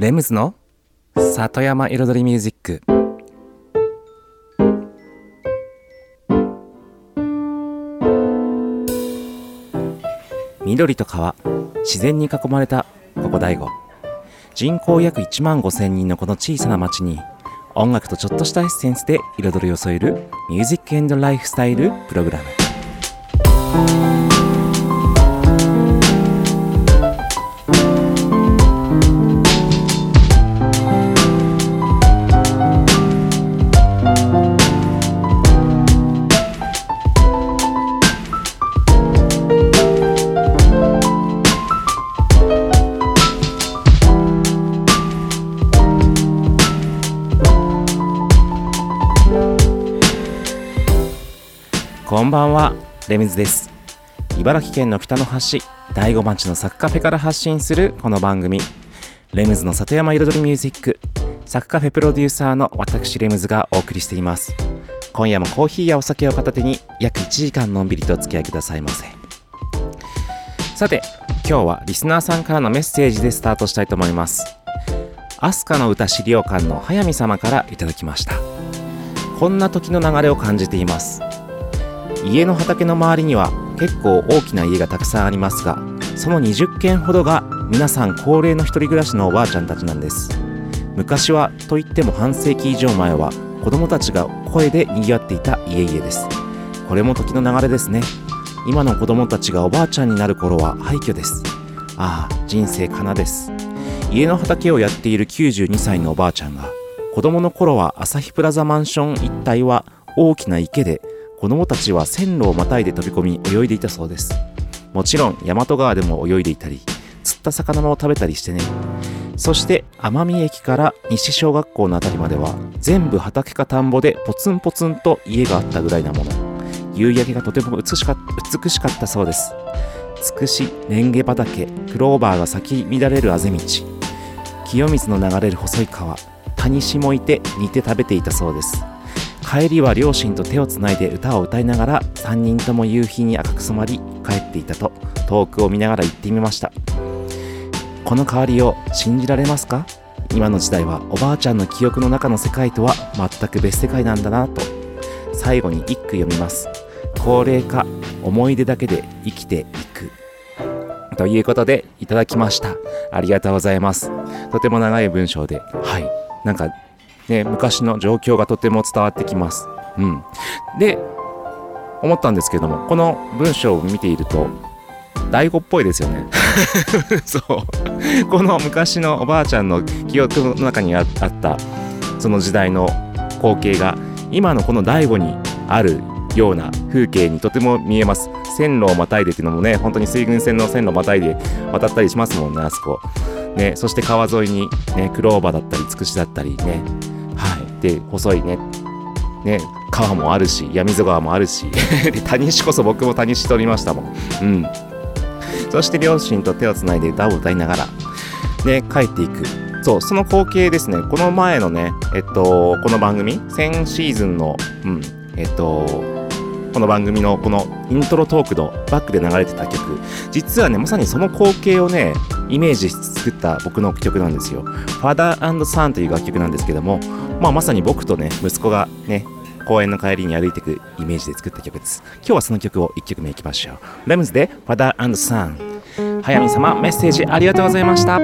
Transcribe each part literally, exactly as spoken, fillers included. レムズの里山彩りミュージック。緑と川、自然に囲まれたここDAIGO、人口約いちまんごせんにんのこの小さな町に、音楽とちょっとしたエッセンスで彩りを添えるミュージック&ライフスタイルプログラム。こんばんは、レムズです。茨城県の北の端、DAIGO町のサクカフェから発信するこの番組、レムズの里山彩りミュージック、サクカフェプロデューサーの私レムズがお送りしています。今夜もコーヒーやお酒を片手に約いちじかんのんびりとお付き合いくださいませ。さて、今日はリスナーさんからのメッセージでスタートしたいと思います。アスカの歌資料館の早見様からいただきました。こんな時の流れを感じています。家の畑の周りには結構大きな家がたくさんありますが、そのにじゅっけんほどが皆さん高齢の一人暮らしのおばあちゃんたちなんです。昔はといっても半世紀以上前は子供たちが声で賑わっていた家々です。これも時の流れですね。今の子供たちがおばあちゃんになる頃は廃墟です。ああ、人生かなです。家の畑をやっているきゅうじゅうにさいのおばあちゃんが、子供の頃は旭プラザマンション一帯は大きな池で、子供たちは線路をまたいで飛び込み泳いでいたそうです。もちろん大和川でも泳いでいたり、釣った魚も食べたりしてね。そして奄美駅から西小学校のあたりまでは全部畑か田んぼでポツンポツンと家があったぐらいなもの。夕焼けがとても美しかった、美しかったそうです。つくし、レンゲ畑、クローバーが咲き乱れるあぜ道、清水の流れる細い川、タニシもいて煮て食べていたそうです。帰りは両親と手をつないで歌を歌いながら、さんにんとも夕日に赤く染まり帰っていたと遠くを見ながら言ってみました。この変わりを信じられますか？今の時代はおばあちゃんの記憶の中の世界とは全く別世界なんだなと。最後に一句読みます。高齢化、思い出だけで生きていくということでいただきました。ありがとうございます。とても長い文章で、はい、なんかね、昔の状況がとても伝わってきます、うん、で思ったんですけども、この文章を見ているとDAIGOっぽいですよねそう、この昔のおばあちゃんの記憶の中にあったその時代の光景が今のこのDAIGOにあるような風景にとても見えます。線路をまたいでっていうのもね、本当に水郡線の線路をまたいで渡ったりしますもんね、あそこ、ね、そして川沿いに、ね、クローバーだったりつくしだったりね、で細いね、ね、川もあるし闇溝川もあるしでタニシこそ僕もタニシ取りましたもん、うん、そして両親と手をつないで歌を歌いながら、ね、帰っていく。そう、その光景ですね。この前のね、えっと、この番組先シーズンの、うんえっと、この番組のこのイントロトークのバックで流れてた曲、実はねまさにその光景をねイメージして作った僕の曲なんですよ。ファダー&サンという楽曲なんですけども、まあ、まさに僕とね息子がね公園の帰りに歩いていくイメージで作った曲です。今日はその曲をいっきょくめいきましょう。レムズでファダー&サン。早見様、メッセージありがとうございました。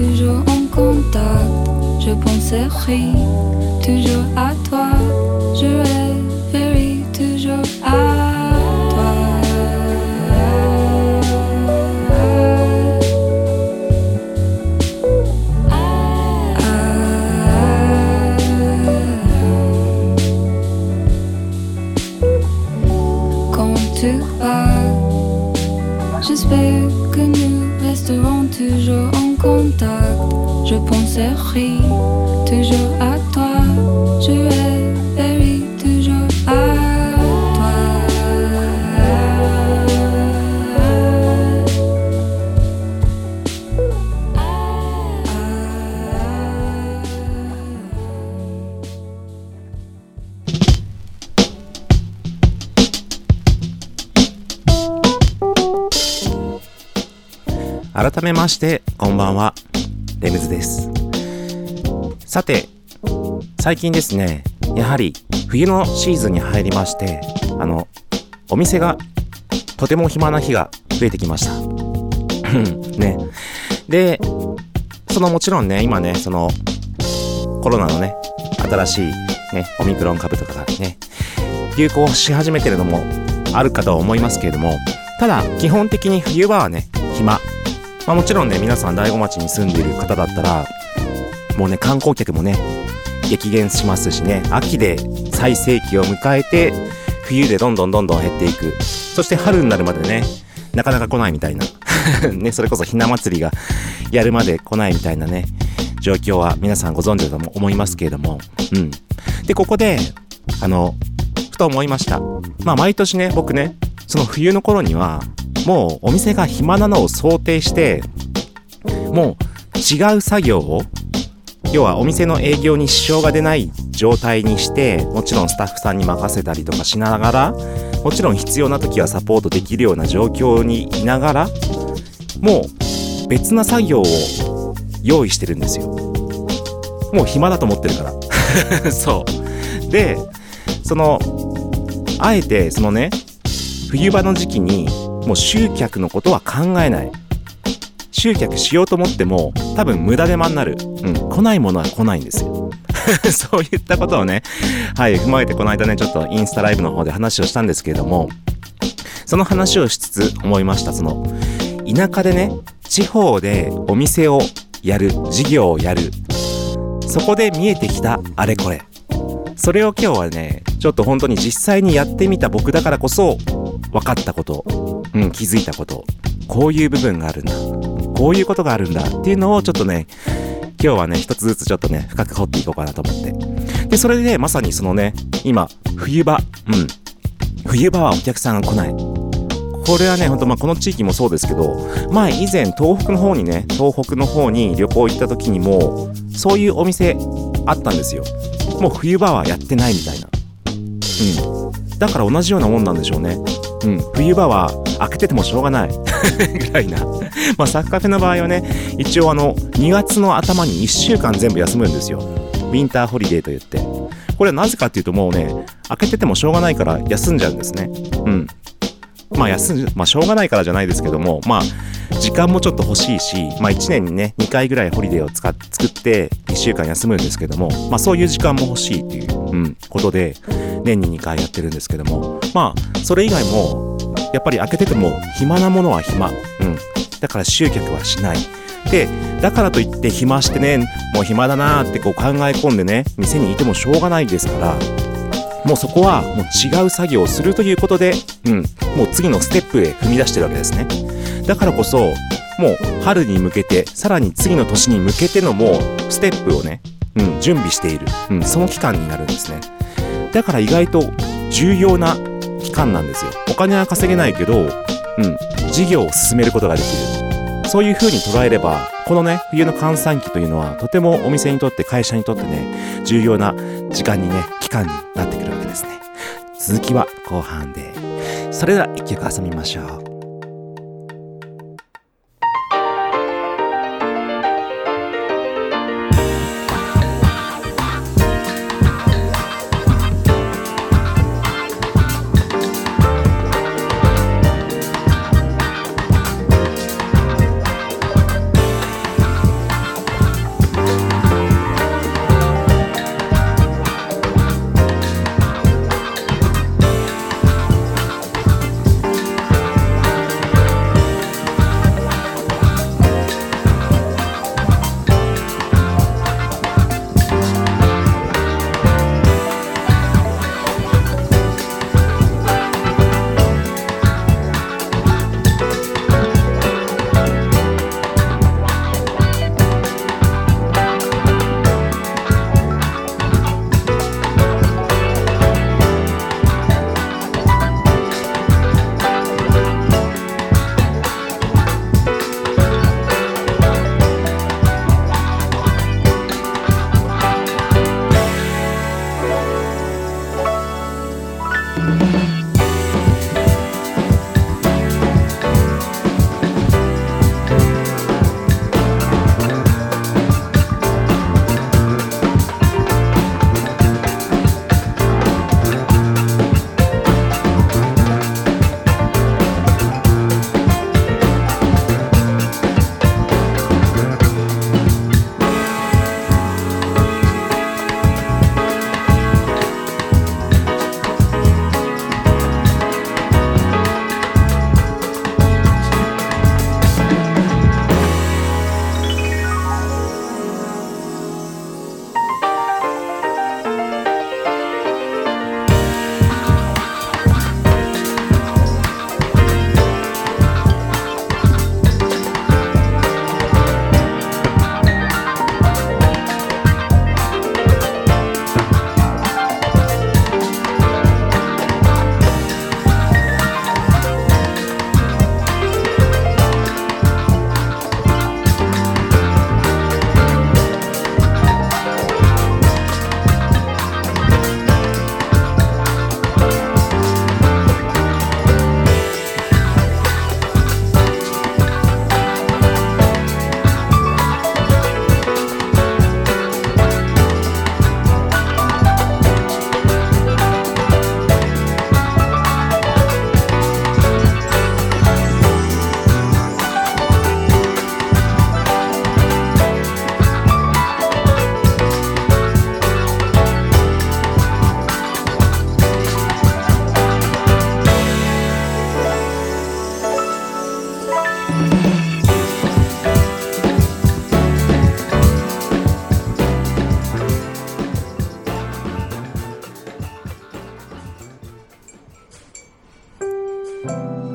toujours en contact, je pensais rire, toujours à toi, je rêverai toujours à toi. Ah, ah, ah. Quand tu vas, j'espère que nous resterons toujours en contact. Je pensais rire, toujours à toi. Je rêverai toujours à toi. Ah, ah, ah, ah. 改めましてこんばんは、レムズです。さて、最近ですね、やはり冬のシーズンに入りまして、あのお店がとても暇な日が増えてきましたね。で、そのもちろんね、今ね、そのコロナのね、新しいね、オミクロン株とかがね、流行し始めてるのもあるかと思いますけれども、ただ基本的に冬場はね、暇、まあ、もちろんね、皆さん大子町に住んでいる方だったらもうね、観光客もね、激減しますしね、秋で最盛期を迎えて、冬でどんどんどんどん減っていく、そして春になるまでね、なかなか来ないみたいなね、それこそひな祭りがやるまで来ないみたいなね、状況は皆さんご存知だと思いますけれども、うん。で、ここであのふと思いました。まあ毎年ね、僕ね、その冬の頃にはもうお店が暇なのを想定して、もう違う作業を、要はお店の営業に支障が出ない状態にして、もちろんスタッフさんに任せたりとかしながら、もちろん必要な時はサポートできるような状況にいながら、もう別な作業を用意してるんですよ。もう暇だと思ってるからそうで、そのあえてそのね、冬場の時期にもう集客のことは考えない。集客しようと思っても多分無駄手間になる、うん、来ないものは来ないんですよそういったことをね、はい、踏まえてこの間ね、ちょっとインスタライブの方で話をしたんですけれども、その話をしつつ思いました。その田舎でね、地方でお店をやる、事業をやる、そこで見えてきたあれこれ、それを今日はね、ちょっと本当に実際にやってみた僕だからこそ分かったこと、うん、気づいたこと、こういう部分があるんだ、こういうことがあるんだっていうのをちょっとね、今日はね、一つずつちょっとね、深く掘っていこうかなと思って。で、それで、ね、まさにそのね、今冬場、うん、冬場はお客さんが来ない。これはね、ほんと、まあ、この地域もそうですけど、前以前東北の方にね、東北の方に旅行行った時にもそういうお店あったんですよ。もう冬場はやってないみたいな。うん。だから同じようなもんなんでしょうね。うん、冬場は開けててもしょうがないぐらいなまあサッカーフェの場合はね、一応あのにがつの頭にいっしゅうかん全部休むんですよ。ウィンターホリデーと言って、これはなぜかっていうと、もうね、開けててもしょうがないから休んじゃうんですね。うん。まあ休ん、まあしょうがないからじゃないですけども、まあ時間もちょっと欲しいし、まあいちねんにね、にかいぐらいホリデーを使っ作っていっしゅうかん休むんですけども、まあそういう時間も欲しいっていう、うん、ことで年ににかいやってるんですけども、まあそれ以外もやっぱり開けてても暇なものは暇、うん、だから集客はしない。で、だからといって暇してね、もう暇だなーってこう考え込んでね、店にいてもしょうがないですから、もうそこはもう違う作業をするということで、うん、もう次のステップへ踏み出してるわけですね。だからこそもう春に向けて、さらに次の年に向けてのもうステップをね、うん、準備している、うん、その期間になるんですね。だから意外と重要な期間なんですよ。お金は稼げないけど、うん、事業を進めることができる。そういう風に捉えれば、このね、冬の閑散期というのはとてもお店にとって、会社にとってね、重要な時間にね、期間になってくるわけですね。続きは後半で。それでは一曲遊びましょう。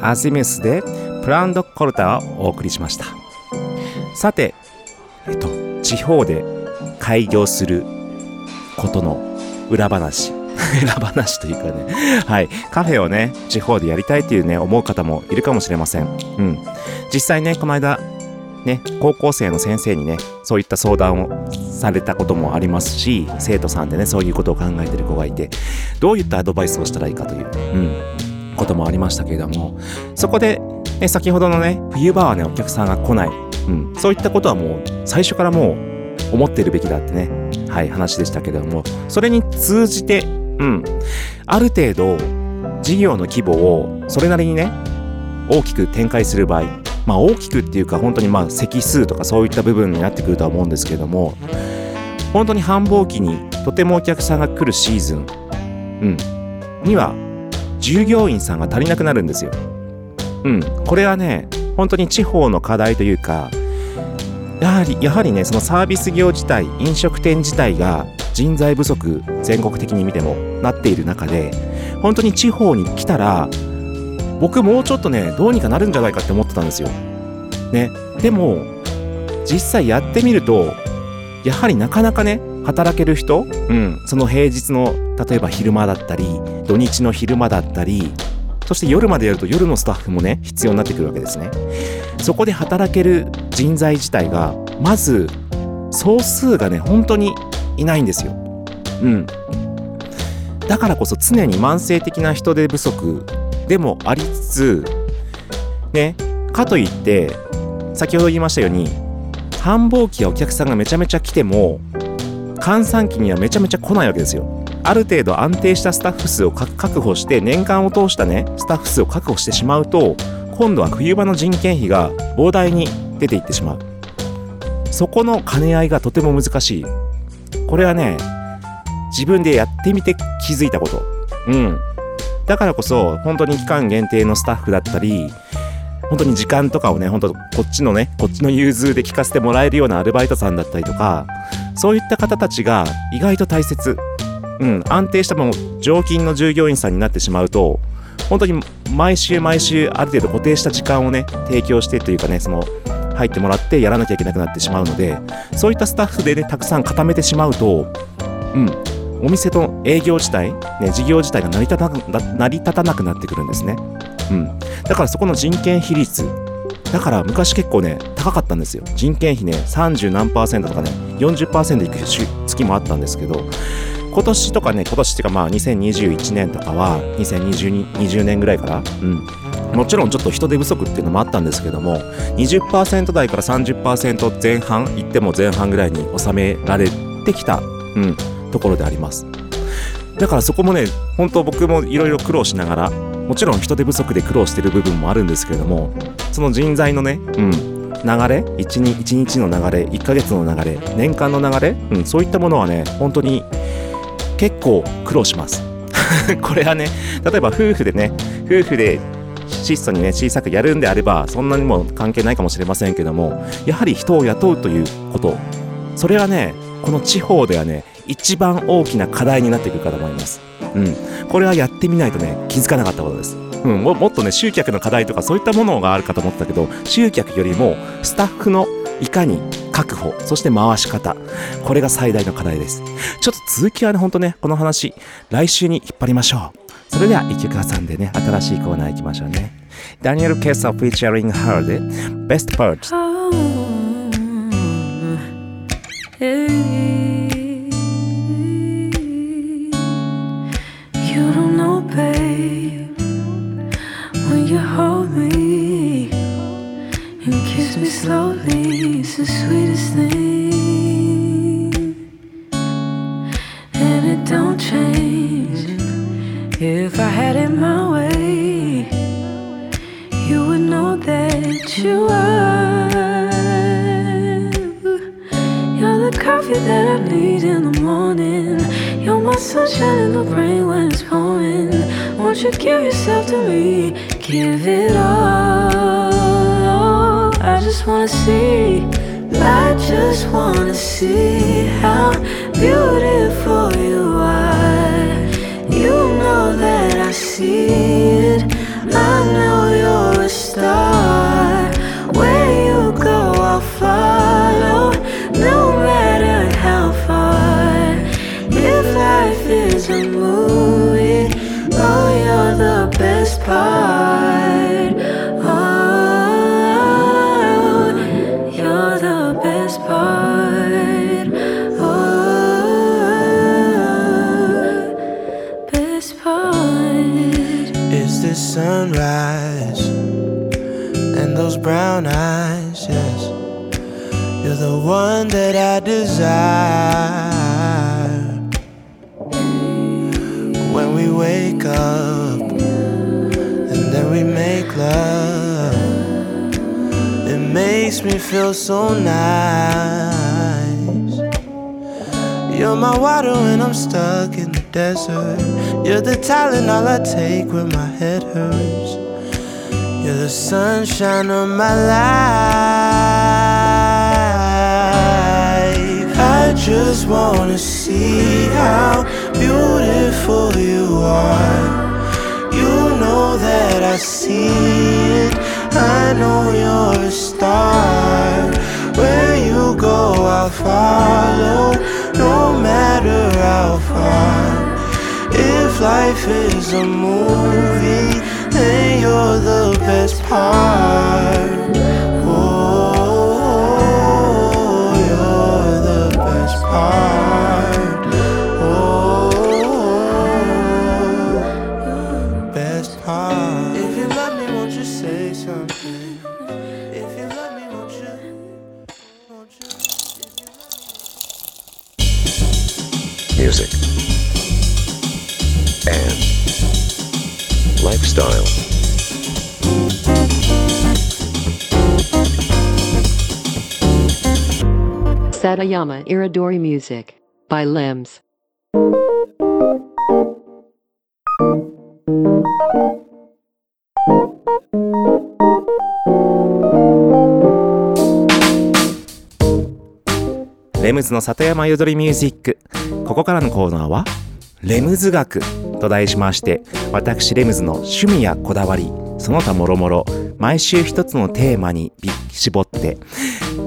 アゼミウスでプランドコルタをお送りしました。さて、えっと、地方で開業することの裏話裏話というかね、はい、カフェをね地方でやりたいというね思う方もいるかもしれません。うん、実際ねこの間ね高校生の先生にねそういった相談をされたこともありますし、生徒さんでねそういうことを考えてる子がいて、どういったアドバイスをしたらいいかという、うん、こともありましたけれども、そこで、ね、先ほどのね冬場はねお客さんが来ない、うん、そういったことはもう最初からもう思っているべきだってね、はい、話でしたけれども、それに通じてうん、ある程度事業の規模をそれなりにね大きく展開する場合、まあ大きくっていうか本当にまあ席数とかそういった部分になってくるとは思うんですけれども、本当に繁忙期にとてもお客さんが来るシーズン、うん、には従業員さんが足りなくなるんですよ。うん、これはね本当に地方の課題というか、やはりやはりねそのサービス業自体、飲食店自体が人材不足、全国的に見てもなっている中で、本当に地方に来たら僕もうちょっとねどうにかなるんじゃないかって思ってたんですよ、ね、でも実際やってみるとやはりなかなかね働ける人、うん、その平日の例えば昼間だったり土日の昼間だったり、そして夜までやると夜のスタッフもね必要になってくるわけですね。そこで働ける人材自体がまず総数がね本当にいないんですよ。うん、だからこそ常に慢性的な人手不足でもありつつね、かといって先ほど言いましたように繁忙期はお客さんがめちゃめちゃ来ても閑散期にはめちゃめちゃ来ないわけですよ。ある程度安定したスタッフ数を確保して、年間を通したねスタッフ数を確保してしまうと、今度は冬場の人件費が膨大に出ていってしまう。そこの兼ね合いがとても難しい。これはね自分でやってみて気づいたこと、うん、だからこそ本当に期間限定のスタッフだったり、本当に時間とかをね本当こっちのねこっちの融通で聞かせてもらえるようなアルバイトさんだったりとか、そういった方たちが意外と大切、うん、安定したもう常勤の従業員さんになってしまうと、本当に毎週毎週ある程度固定した時間をね提供してというかね、その入ってもらってやらなきゃいけなくなってしまうので、そういったスタッフでねたくさん固めてしまうと、うん、お店と営業自体、ね、事業自体が成り立たな、成り立たなくなってくるんですね。うん、だからそこの人件比率、だから昔結構ね高かったんですよ。人件費ねさんじゅうなんパーセントとかね よんじゅっパーセント いく月もあったんですけど、今年とかね、今年っていうかまあにせんにじゅういちねんとかはにせんにじゅうねんぐらいから、うん、もちろんちょっと人手不足っていうのもあったんですけども、 にじゅっパーセント 台から さんじゅっパーセント 前半いっても前半ぐらいに収められてきた、うん、ところであります。だからそこもね本当僕もいろいろ苦労しながら、もちろん人手不足で苦労してる部分もあるんですけれども、その人材のね、うん流れ、一日、一日の流れ、いっかげつの流れ、年間の流れ、うん、そういったものはね本当に結構苦労しますこれはね例えば夫婦でね夫婦で質素にね小さくやるんであればそんなにも関係ないかもしれませんけども、やはり人を雇うということ、それはねこの地方ではね一番大きな課題になってくるかと思います。うん、これはやってみないとね気づかなかったことです。うん、も, もっとね集客の課題とかそういったものがあるかと思ったけど、集客よりもスタッフのいかに確保、そして回し方、これが最大の課題です。ちょっと続きはねほんとねこの話来週に引っ張りましょう。それでは一曲挟んでね新しいコーナー行きましょうね。ダニエル・ケッサー featuring her で Best Parts。 You don't know babe when you hold me and kiss me slowly, it's the sweetest thing and it don't change.If I had it my way, you would know that you are. You're the coffee that I need in the morning. You're my sunshine in the rain when it's pouring. Won't you give yourself to me? Give it all. I just wanna see, I just wanna see how beautiful you are.You know that I see it, I know you're one that I desire. When we wake up and then we make love, it makes me feel so nice. You're my water when I'm stuck in the desert. You're the talent all I take when my head hurts. You're the sunshine of my life. I just wanna see how beautiful you are. You know that I see it. I know you're a star. Where you go, I'll follow, no matter how far. If life is a movie, then you're the best part. Oh, you're the best part. Oh, best part. If you love me, won't you say something? If you love me, won't you, won't you, if you love me. Music and lifestyle. Satayama Iridori Music by Limbs.レムズの里山彩ミュージック。ここからのコーナーはレムズ学と題しまして、私レムズの趣味やこだわりその他もろもろ毎週一つのテーマに絞って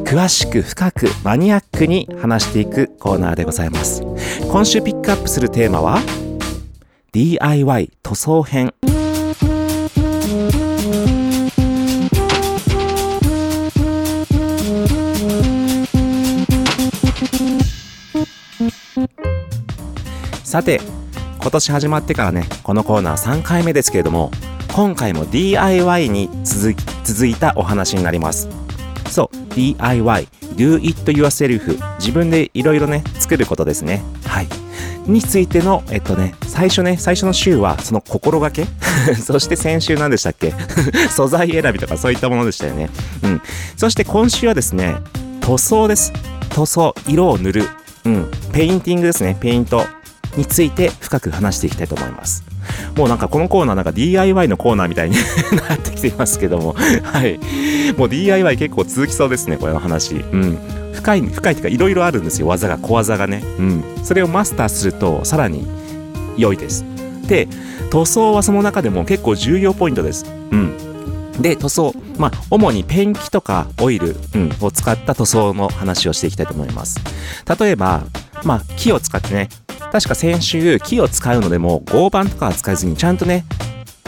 詳しく深くマニアックに話していくコーナーでございます。今週ピックアップするテーマは ディーアイワイ 塗装編。さて今年始まってからね、このコーナーさんかいめですけれども、今回も ディーアイワイ に続き、続いたお話になります。そう ディーアイワイ、 Do It Yourself、 自分でいろいろね作ることですね、はい、についてのえっとね最初ね最初の週はその心がけそして先週何でしたっけ素材選びとかそういったものでしたよね、うん、そして今週はですね塗装です。塗装、色を塗る、うん、ペインティングですね、ペイントについて深く話していきたいと思います。もうなんかこのコーナーなんか ディーアイワイ のコーナーみたいになってきていますけども、はい、もう ディーアイワイ 結構続きそうですね、これの話、うん、深い深いというかいろいろあるんですよ、技が、小技がね、うん、それをマスターするとさらに良いです。で塗装はその中でも結構重要ポイントです、うん、で塗装、まあ、主にペンキとかオイル、うん、を使った塗装の話をしていきたいと思います。例えば、まあ、木を使ってね、確か先週木を使うのでも合板とかは使えずにちゃんとね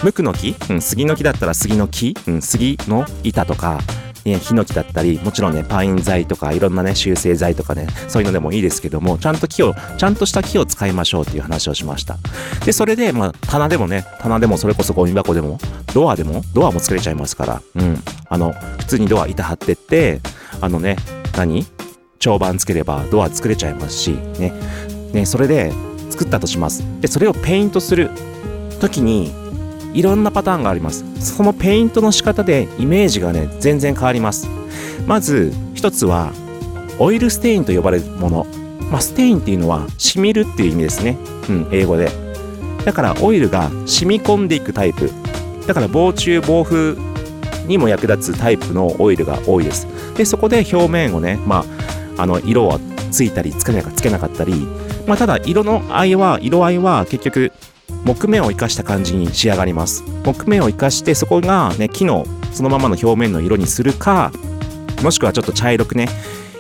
無垢の木、うん、杉の木だったら杉の木、うん、杉の板とか、ね、ヒノキだったり、もちろんねパイン材とかいろんなね修正材とかね、そういうのでもいいですけども、ちゃんと木をちゃんとした木を使いましょうっていう話をしました。でそれで、まあ、棚でもね棚でもそれこそゴミ箱でもドアでもドアも作れちゃいますから、うん、あの普通にドア板張ってって、あのね何長板つければドア作れちゃいますしね。ね、それで作ったとします。でそれをペイントするときにいろんなパターンがあります。そのペイントの仕方でイメージがね全然変わります。まず一つはオイルステインと呼ばれるもの、まあ、ステインっていうのは染みるっていう意味ですね、うん、英語で。だからオイルが染み込んでいくタイプだから、防虫防風にも役立つタイプのオイルが多いです。でそこで表面をね、まあ、あの色はついたりつけなかったり、まあ、ただ色の合いは色合いは結局木目を生かした感じに仕上がります。木目を生かしてそこが、ね、木のそのままの表面の色にするか、もしくはちょっと茶色くね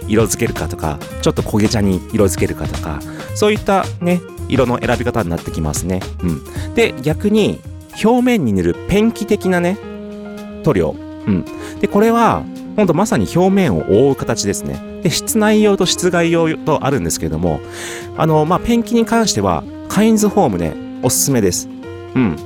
色づけるかとか、ちょっと焦げ茶に色づけるかとか、そういったね色の選び方になってきますね、うん、で逆に表面に塗るペンキ的なね塗料、うん、でこれはほんとまさに表面を覆う形ですね。で室内用と室外用とあるんですけれども、あの、まあ、ペンキに関してはカインズホームねおすすめです、うん、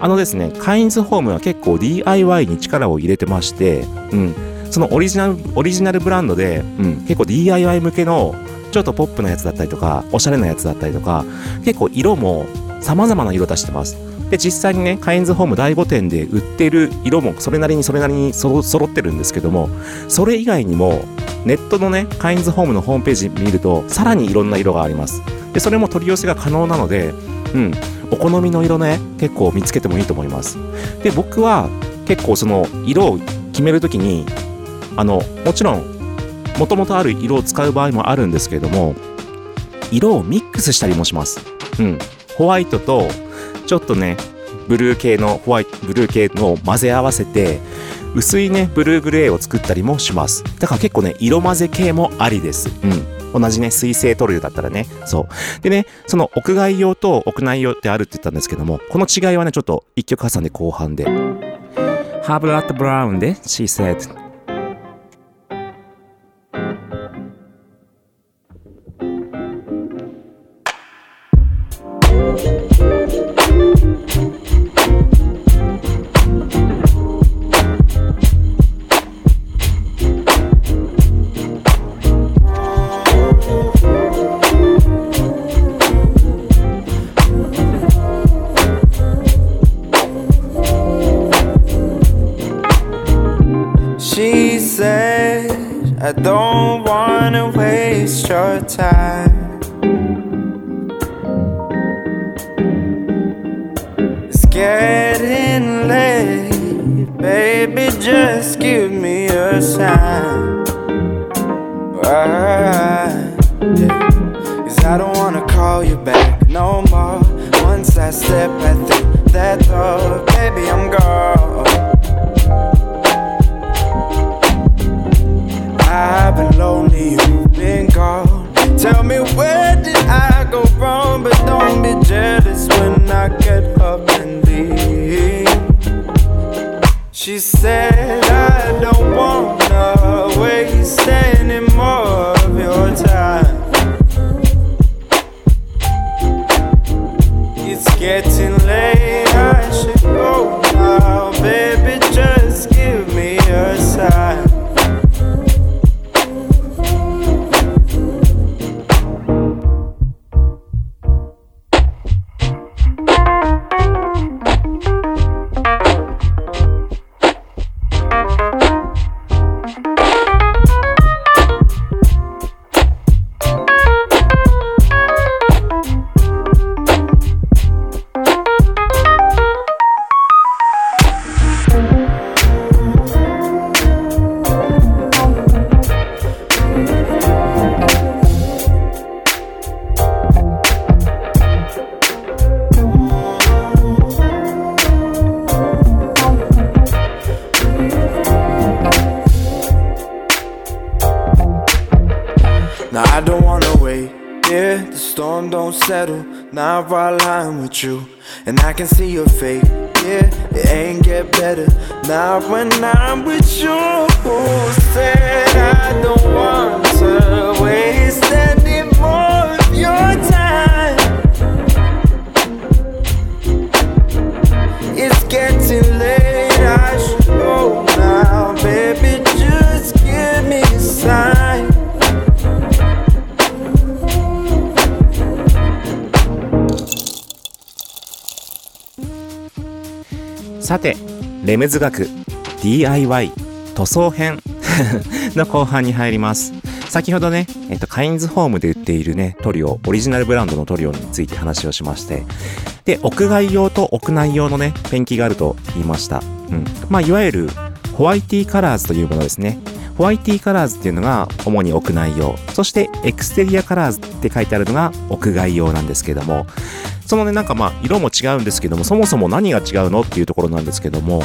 あのですねカインズホームは結構 ディーアイワイ に力を入れてまして、うん、そのオリジナルオリジナルブランドで、うん、結構 ディーアイワイ 向けのちょっとポップなやつだったりとか、おしゃれなやつだったりとか、結構色も様々な色出してます。で、実際にね、カインズホームだいご店で売ってる色もそれなりにそれなりにそろ揃ってるんですけども、それ以外にもネットのね、カインズホームのホームページ見るとさらにいろんな色があります。で、それも取り寄せが可能なので、うん、お好みの色ね、結構見つけてもいいと思います。で、僕は結構その色を決めるときに、あのもちろんもともとある色を使う場合もあるんですけれども、色をミックスしたりもします。うん、ホワイトとちょっとねブルー系のホワイトブルー系のを混ぜ合わせて、薄いねブルーグレーを作ったりもします。だから結構ね、色混ぜ系もありです。うん、同じね水性塗料だったらね。そうでね、その屋外用と屋内用ってあるって言ったんですけども、この違いはね、ちょっと一曲挟んで後半でハーブラット・ブラウンで She said。I don't wanna waste your time. It's getting late, baby, just give me a sign. Why? Yeah. 'Cause I don't wanna call you back no more. Once I step out through that door, baby, I'm gone.I've been lonely, you've been gone. Tell me where did I go wrong? But don't be jealous when I get up and leave. She said I don't wanna waste any more of your time. It's getting late, I should go now. Baby, just give me a sign.Now while I'm with you, and I can see your fate. Yeah, it ain't get better. Now when I'm with you, who said I don't want to waste any more of your time? It's getting late, I should go now, baby. Just give me a sign.さて、レムズ学 ディーアイワイ 塗装編の後半に入ります。先ほどね、えっと、カインズホームで売っているね、塗料、オリジナルブランドの塗料について話をしまして、で、屋外用と屋内用のね、ペンキがあると言いました。うん、まあ、いわゆるホワイティカラーズというものですね。ホワイティカラーズっていうのが主に屋内用、そしてエクステリアカラーズって書いてあるのが屋外用なんですけども、そのね、なんかまあ色も違うんですけども、そもそも何が違うのっていうところなんですけども、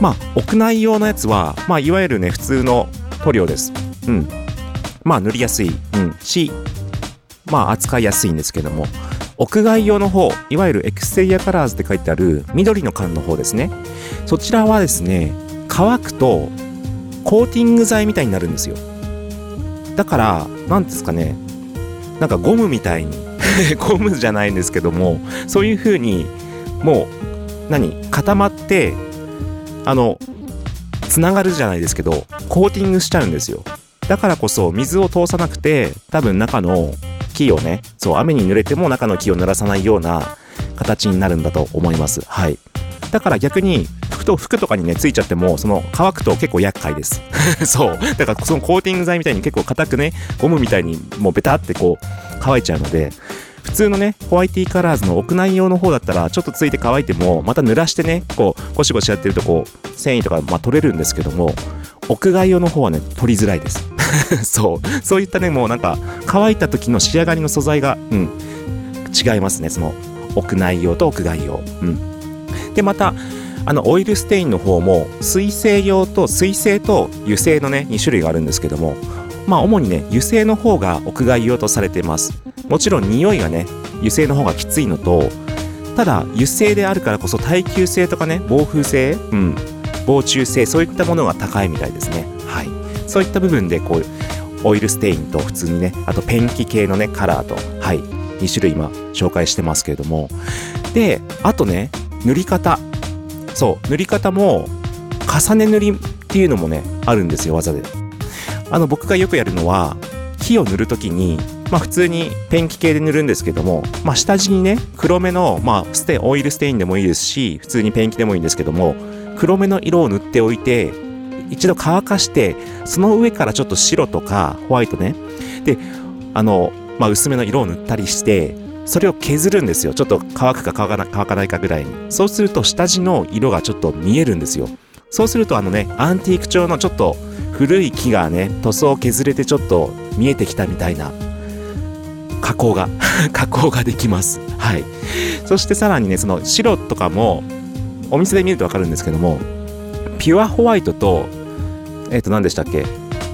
まあ屋内用のやつは、まあいわゆるね、普通の塗料です。うん。まあ塗りやすい、うん、し、まあ扱いやすいんですけども、屋外用の方、いわゆるエクステリアカラーズって書いてある緑の缶の方ですね。そちらはですね、乾くとコーティング剤みたいになるんですよ。だから、なんですかね、なんかゴムみたいに、ゴムじゃないんですけども、そういう風にもう何固まって、あのつながるじゃないですけどコーティングしちゃうんですよ。だからこそ水を通さなくて多分中の木をね、そう雨に濡れても中の木を濡らさないような形になるんだと思います。はい、だから逆に服と服とかにねついちゃってもその乾くと結構厄介ですそうだからそのコーティング剤みたいに結構硬くねゴムみたいにもうベタってこう乾いちゃうので、普通のねホワイティカラーズの屋内用の方だったらちょっとついて乾いてもまた濡らしてねこうゴシゴシやってるとこう繊維とかまあ取れるんですけども、屋外用の方はね取りづらいですそうそういったねもうなんか乾いた時の仕上がりの素材が、うん、違いますね、その屋内用と屋外用、うん、でまたあのオイルステインの方も水性用と水性と油性のねに種類があるんですけども、まあ主にね油性の方が屋外用とされています。もちろん匂いがね油性の方がきついのと、ただ油性であるからこそ耐久性とかね防風性、うん、防虫性、そういったものが高いみたいですね。はい、そういった部分でこうオイルステインと普通にね、あとペンキ系のねカラーと、はい、に種類今紹介してますけれども、であとね塗り方、そう塗り方も重ね塗りっていうのもねあるんですよ、技で。あの僕がよくやるのは木を塗るときに、まあ、普通にペンキ系で塗るんですけども、まあ、下地にね黒めの、まあ、ステオイルステインでもいいですし普通にペンキでもいいんですけども、黒めの色を塗っておいて一度乾かして、その上からちょっと白とかホワイトねであの、まあ、薄めの色を塗ったりしてそれを削るんですよ。ちょっと乾くか乾かな、乾かないかぐらいに。そうすると下地の色がちょっと見えるんですよ。そうするとあのねアンティーク調のちょっと古い木がね塗装を削れてちょっと見えてきたみたいな加工が加工ができます。はい、そしてさらにねその白とかもお店で見るとわかるんですけども、ピュアホワイトとえっと何でしたっけ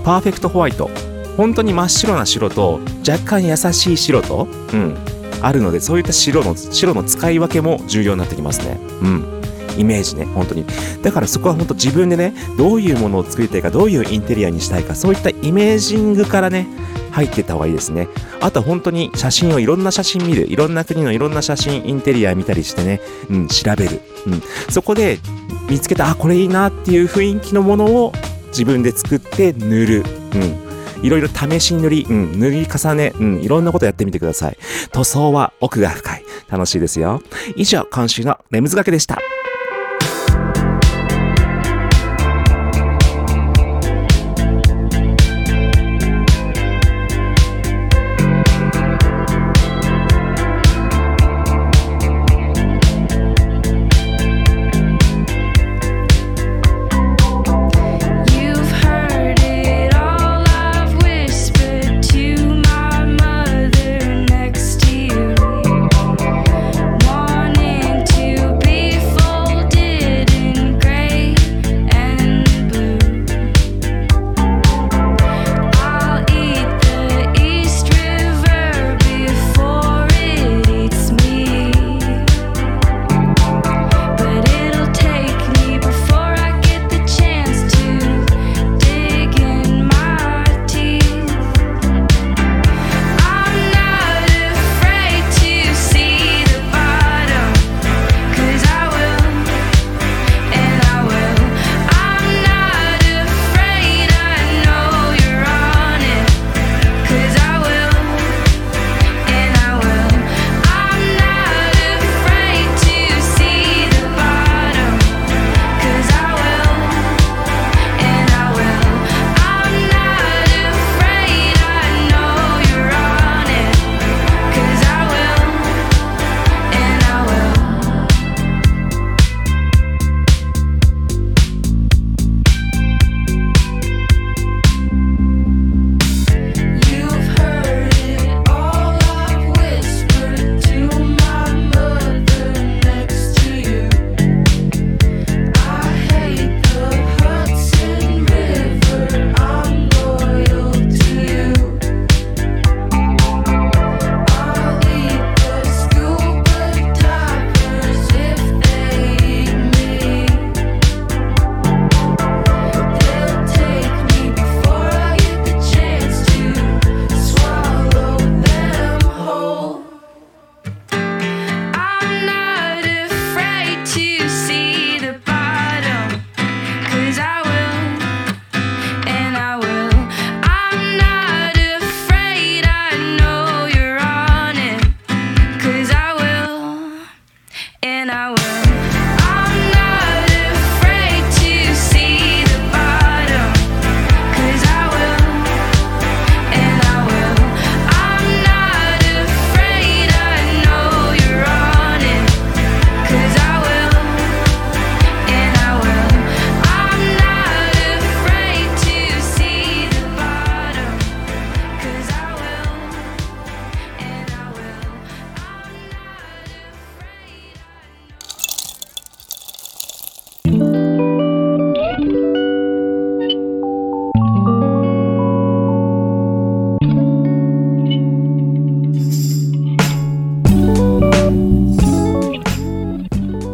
パーフェクトホワイト、本当に真っ白な白と若干優しい白と、うん、あるので、そういった白の白の使い分けも重要になってきますね。うんイメージね、本当にだからそこは本当自分でねどういうものを作りたいか、どういうインテリアにしたいか、そういったイメージングからね入ってた方がいいですね。あとは本当に写真をいろんな写真見る、いろんな国のいろんな写真インテリア見たりしてね、うん、調べる、うん、そこで見つけたあこれいいなっていう雰囲気のものを自分で作って塗る、うん、いろいろ試し塗り、うん、塗り重ね、うん、いろんなことやってみてください。塗装は奥が深い、楽しいですよ。以上今週のレムズがけでした。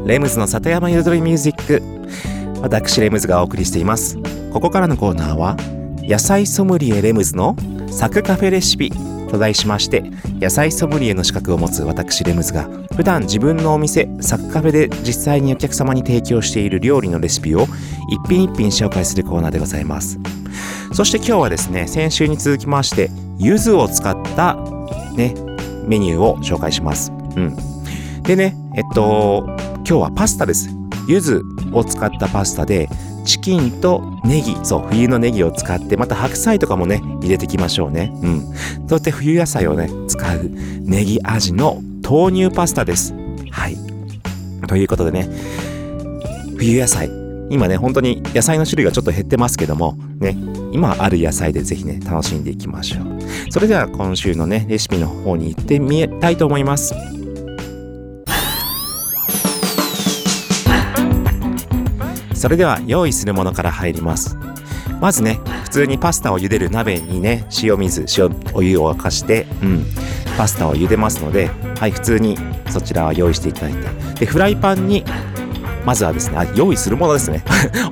レムズの里山彩りミュージック、私レムズがお送りしています。ここからのコーナーは野菜ソムリエレムズのサクカフェレシピと題しまして、野菜ソムリエの資格を持つ私レムズが普段自分のお店サクカフェで実際にお客様に提供している料理のレシピを一品一品紹介するコーナーでございます。そして今日はですね、先週に続きまして柚子を使ったねメニューを紹介します。うんでねえっと今日はパスタです。柚子を使ったパスタでチキンとネギ、そう冬のネギを使って、また白菜とかもね入れてきましょうね。うんそうやって冬野菜をね使うネギ味の豆乳パスタです。はいということでね、冬野菜、今ね本当に野菜の種類がちょっと減ってますけどもね、今ある野菜でぜひね楽しんでいきましょう。それでは今週のねレシピの方に行ってみたいと思います。それでは用意するものから入ります。まずね普通にパスタを茹でる鍋にね塩水、塩お湯を沸かして、うん、パスタを茹でますので、はい普通にそちらは用意していただいて、でフライパンにまずはですね、あ用意するものですね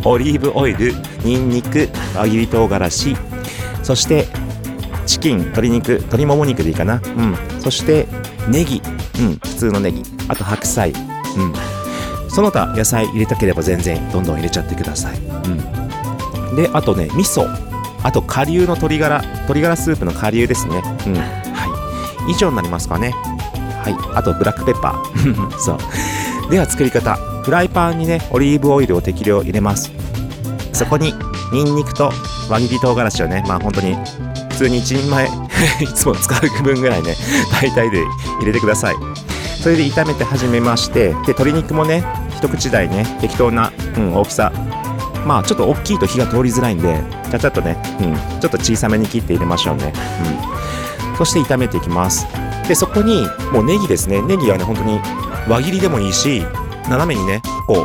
オリーブオイル、ニンニク、輪切り唐辛子、そしてチキン、鶏肉、鶏もも肉でいいかな、うん、そしてネギ、うん、普通のネギ、あと白菜、うん、その他野菜入れたければ全然どんどん入れちゃってください、うん、であとね味噌、あと顆粒の鶏ガラ、鶏ガラスープの顆粒ですね、うんはい、以上になりますかね。はいあとブラックペッパーそうでは作り方、フライパンにねオリーブオイルを適量入れます。そこにニンニクと輪切り唐辛子をね、まあ本当に普通にいちにんまえいつも使う分ぐらいね大体で入れてください。それで炒めて始めまして、で鶏肉もね一口大ね適当な、うん、大きさ、まあちょっと大きいと火が通りづらいんでちゃちゃっとね、うん、ちょっと小さめに切って入れましょうね、うん、そして炒めていきます。でそこにもうネギですね。ネギはね本当に輪切りでもいいし、斜めにねこう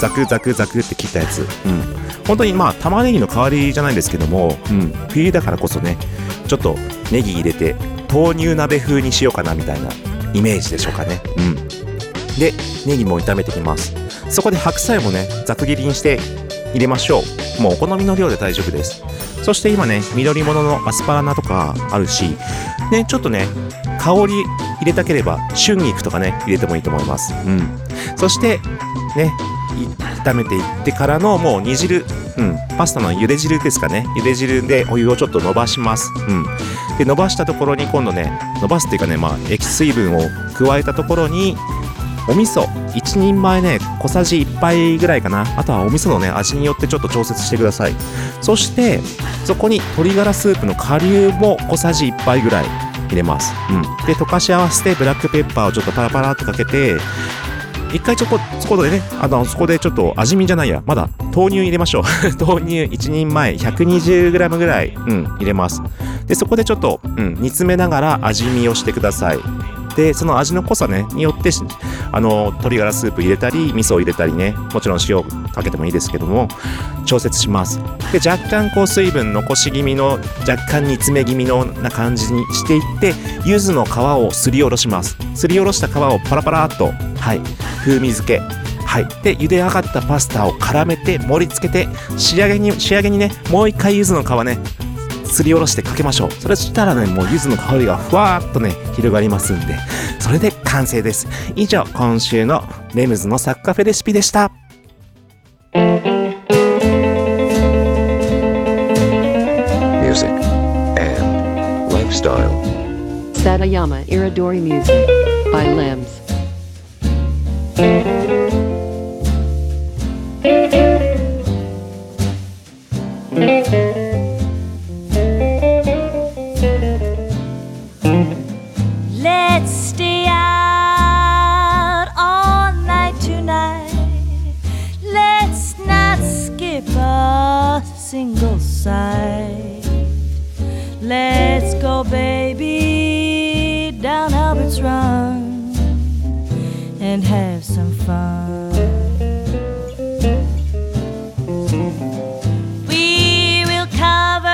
ザクザクザクって切ったやつ、うん、本当にまあ玉ねぎの代わりじゃないんですけども、うん、冬だからこそねちょっとネギ入れて豆乳鍋風にしようかなみたいなイメージでしょうかね、うん、でネギも炒めてきます。そこで白菜もねざく切りにして入れましょう。もうお好みの量で大丈夫です。そして今ね緑物のアスパラナとかあるしね、ちょっとね香り入れたければ春菊とかね入れてもいいと思います、うん、そしてね炒めていってからのもう煮汁、うん、パスタの茹で汁ですかね、茹で汁でお湯をちょっと伸ばします、うん、で伸ばしたところに今度ね伸ばすというかね、まあ液水分を加えたところにお味噌いちにんまえね小さじいっぱいぐらいかな、あとはお味噌のね味によってちょっと調節してください。そしてそこに鶏ガラスープの顆粒も小さじいっぱいぐらい入れます、うん、で溶かし合わせてブラックペッパーをちょっとパラパラっとかけて、一回ちょこそこでねあのそこでちょっと味見じゃないや、まだ豆乳入れましょう豆乳いちにんまえ ひゃくにじゅうグラム ぐらい、うん、入れます。でそこでちょっと、うん、煮詰めながら味見をしてください。でその味の濃さ、ね、によってあの鶏ガラスープ入れたり味噌を入れたりね、もちろん塩かけてもいいですけども調節します。で若干こう水分残し気味の、若干煮詰め気味のな感じにしていって、柚子の皮をすりおろします。すりおろした皮をパラパラっと、はい、風味付け、はい、で茹で上がったパスタを絡めて盛り付けて、仕上げに仕上げにねもう一回柚子の皮ねすりおろしてかけましょう。それしたらねもう柚子の香りがふわーっとね広がりますんで、それで完成です。以上今週のレムズのサクカフェレシピでした。ミュージック&ライフスタイル、里山彩りミュージック by Lems。Let's go, baby, down Albert's Run and have some fun. We will cover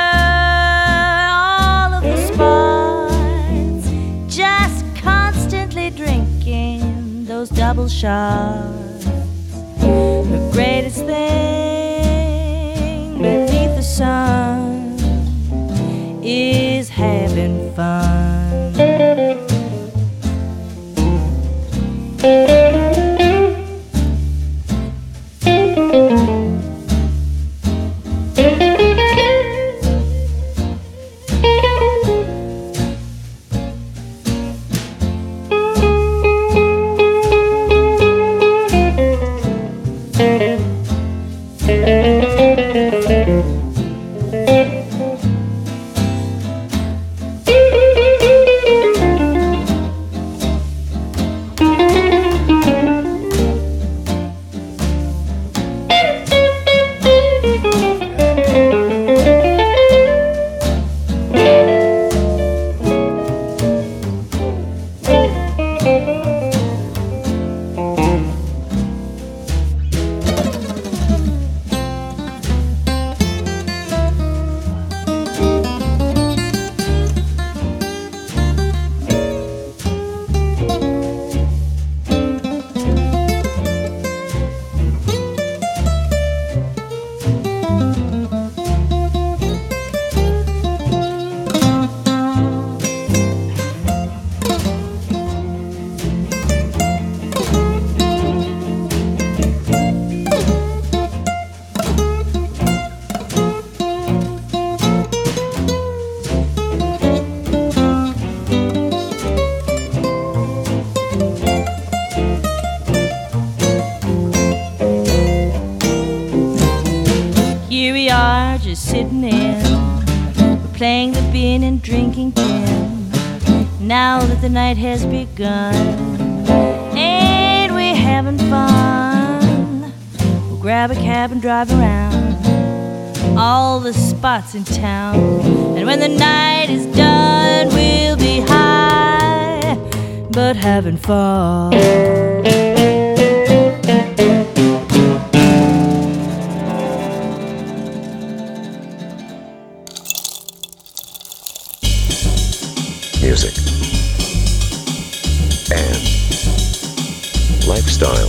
all of the spots, just constantly drinking those double shots the greatest thing beneath the sun is having fun. Sitting in, we're playing the bean and drinking gin. Now that the night has begun, and we're having fun, we'll grab a cab and drive around all the spots in town. And when the night is done, we'll be high, but having fun. Music and lifestyle.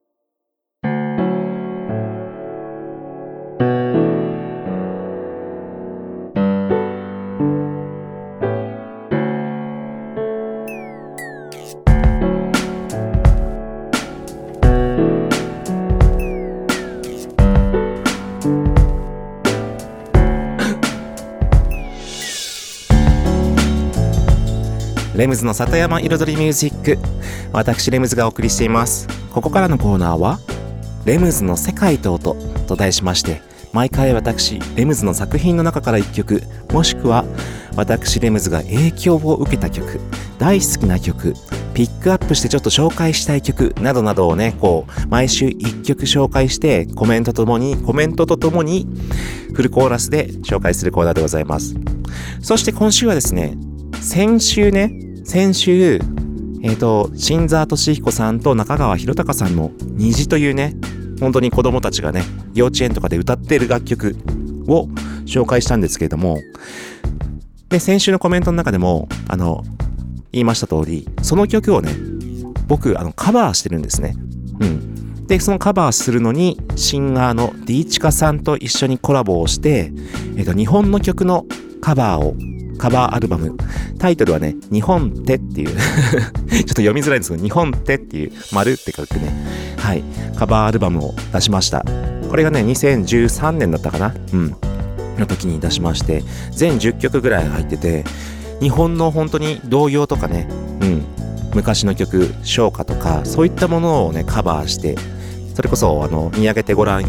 レムズの里山彩りミュージック、私レムズがお送りしています。ここからのコーナーはレムズの世界と音と題しまして、毎回私レムズの作品の中からいっきょく、もしくは私レムズが影響を受けた曲、大好きな曲、ピックアップしてちょっと紹介したい曲などなどをね、こう毎週いっきょく紹介して、コメントとともにコメントとともにフルコーラスで紹介するコーナーでございます。そして今週はですね、先週ね先週、えっと、新沢俊彦さんと中川博隆さんの虹というね、本当に子供たちがね、幼稚園とかで歌っている楽曲を紹介したんですけれども、で、先週のコメントの中でも、あの、言いました通り、その曲をね、僕、あの、カバーしてるんですね。うん。で、そのカバーするのに、シンガーのディーチカさんと一緒にコラボをして、えっと、日本の曲のカバーを、カバーアルバム、タイトルはね、日本ってっていうちょっと読みづらいんですけど、日本ってっていう丸って書くね、はい、カバーアルバムを出しました。これがね、にせんじゅうさんねんだったかな、うんの時に出しまして、全じゅっきょくぐらい入ってて、日本の本当に童謡とかね、うん、昔の曲、唱歌とかそういったものをねカバーして、それこそあの見上げてごらん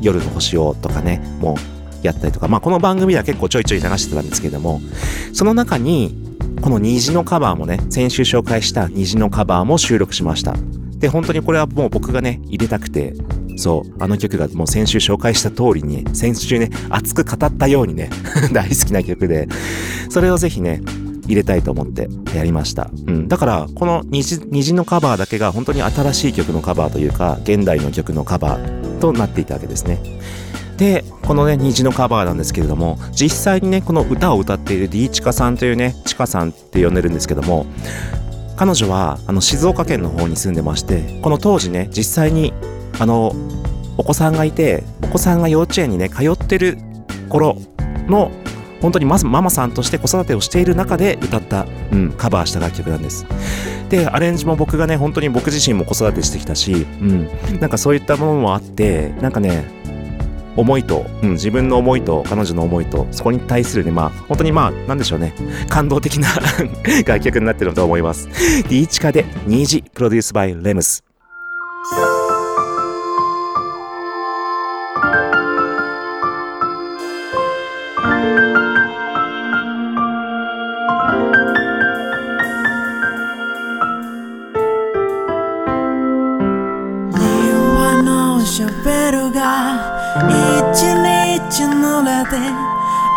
夜の星をとかね、もうやったりとか、まあこの番組では結構ちょいちょい流してたんですけれども、その中にこの虹のカバーもね、先週紹介した虹のカバーも収録しました。で、本当にこれはもう僕がね入れたくて、そうあの曲がもう先週紹介した通りに、先週ね熱く語ったようにね大好きな曲で、それをぜひね入れたいと思ってやりました。うん、だからこの 虹, 虹のカバーだけが本当に新しい曲のカバーというか、現代の曲のカバーとなっていたわけですね。でこのね虹のカバーなんですけれども、実際にねこの歌を歌っている D チカさんというね、チカさんって呼んでるんですけども、彼女はあの静岡県の方に住んでまして、この当時ね実際にあのお子さんがいて、お子さんが幼稚園にね通ってる頃の本当にまずママさんとして子育てをしている中で歌った、うん、カバーした楽曲なんです。でアレンジも僕がね本当に僕自身も子育てしてきたし、うん、なんかそういったものもあって、なんかね思いと、うん、自分の思いと彼女の思いと、そこに対するね、まあ本当にまあなんでしょうね、感動的な楽曲になってると思います。 D チカで虹、プロデュースバイレムス。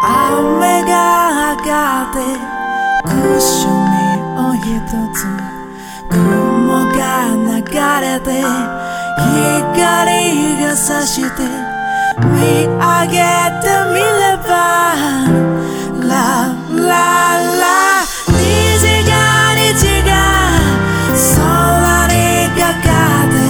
雨が上がってクッションにおひとつ、雲が流れて光が差して、見上げてみればラララ、虹が虹が空にかかって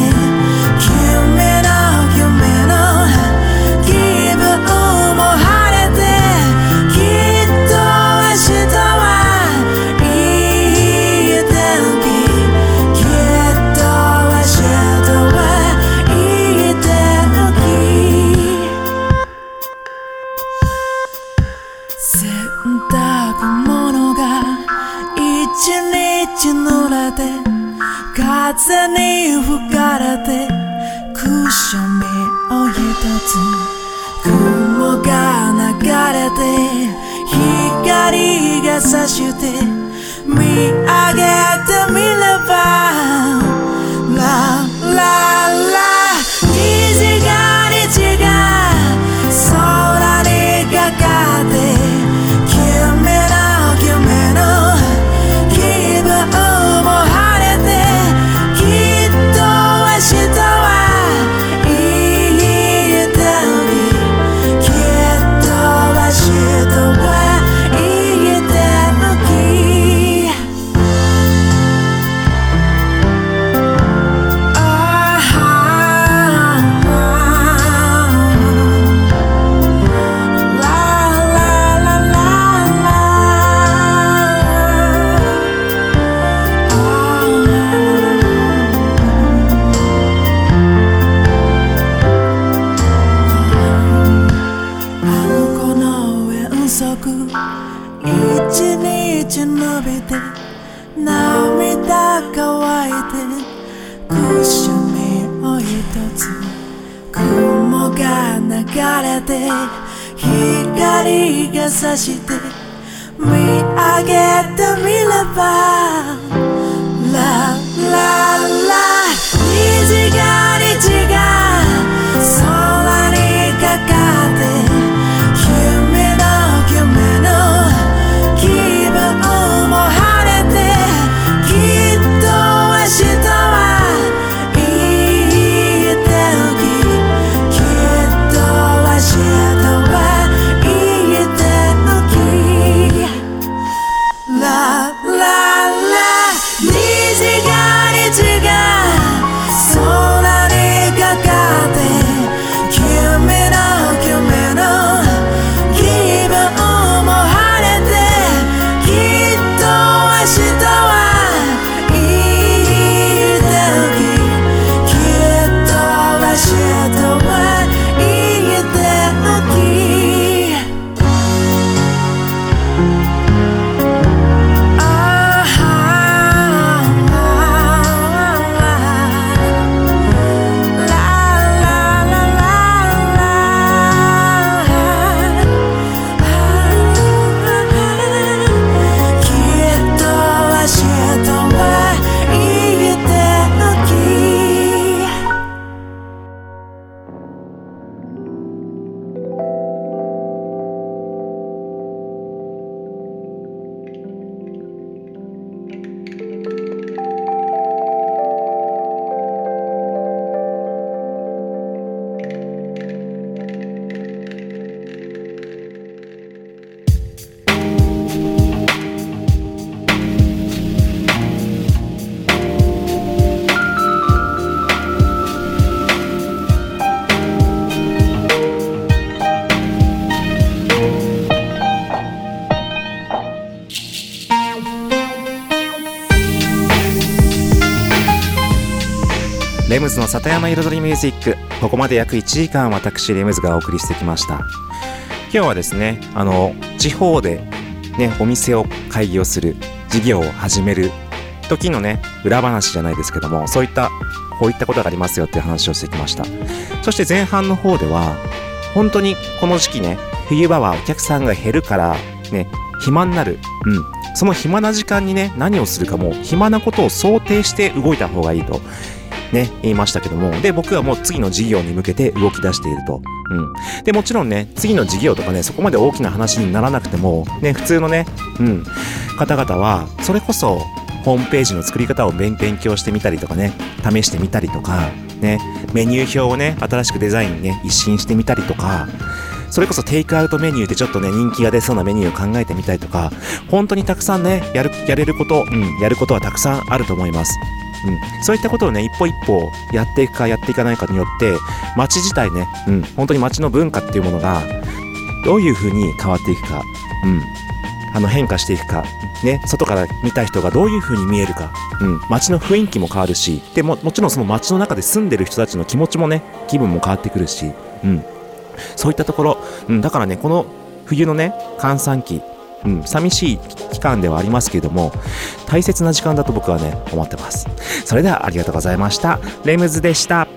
風に吹かれてくしゃみをひとつ、雲が流れて光が差して、見上げてみればラララ、虹が虹が空にかかって光が差して、見上げてみればラララ、虹が虹が空にかかって夢の夢の希望も晴れて、きっと明日Together レムズの里山彩りミュージック、ここまで約いちじかん私レムズがお送りしてきました。今日はですね、あの地方で、ね、お店を開業する、事業を始める時のね裏話じゃないですけども、そういったこういったことがありますよっていう話をしてきました。そして前半の方では本当にこの時期ね、冬場はお客さんが減るからね、暇になる、うん、その暇な時間にね何をするか、もう暇なことを想定して動いた方がいいとね言いましたけども、で僕はもう次の事業に向けて動き出していると、うん、でもちろんね次の事業とかねそこまで大きな話にならなくてもね、普通のね、うん、方々はそれこそホームページの作り方を勉強してみたりとかね、試してみたりとかね、メニュー表をね新しくデザインね一新してみたりとか、それこそテイクアウトメニューでちょっとね人気が出そうなメニューを考えてみたりとか、本当にたくさんねやるやれること、うん、やることはたくさんあると思います。うん、そういったことをね一歩一歩やっていくかやっていかないかによって街自体ね、うん、本当に街の文化っていうものがどういう風に変わっていくか、うん、あの変化していくか、ね、外から見た人がどういう風に見えるか、うん、街の雰囲気も変わるし、でももちろんその街の中で住んでる人たちの気持ちもね、気分も変わってくるし、うん、そういったところ、うん、だからねこの冬のね閑散期、うん、寂しい期間ではありますけれども、大切な時間だと僕はね思ってます。それではありがとうございました。レムズでした。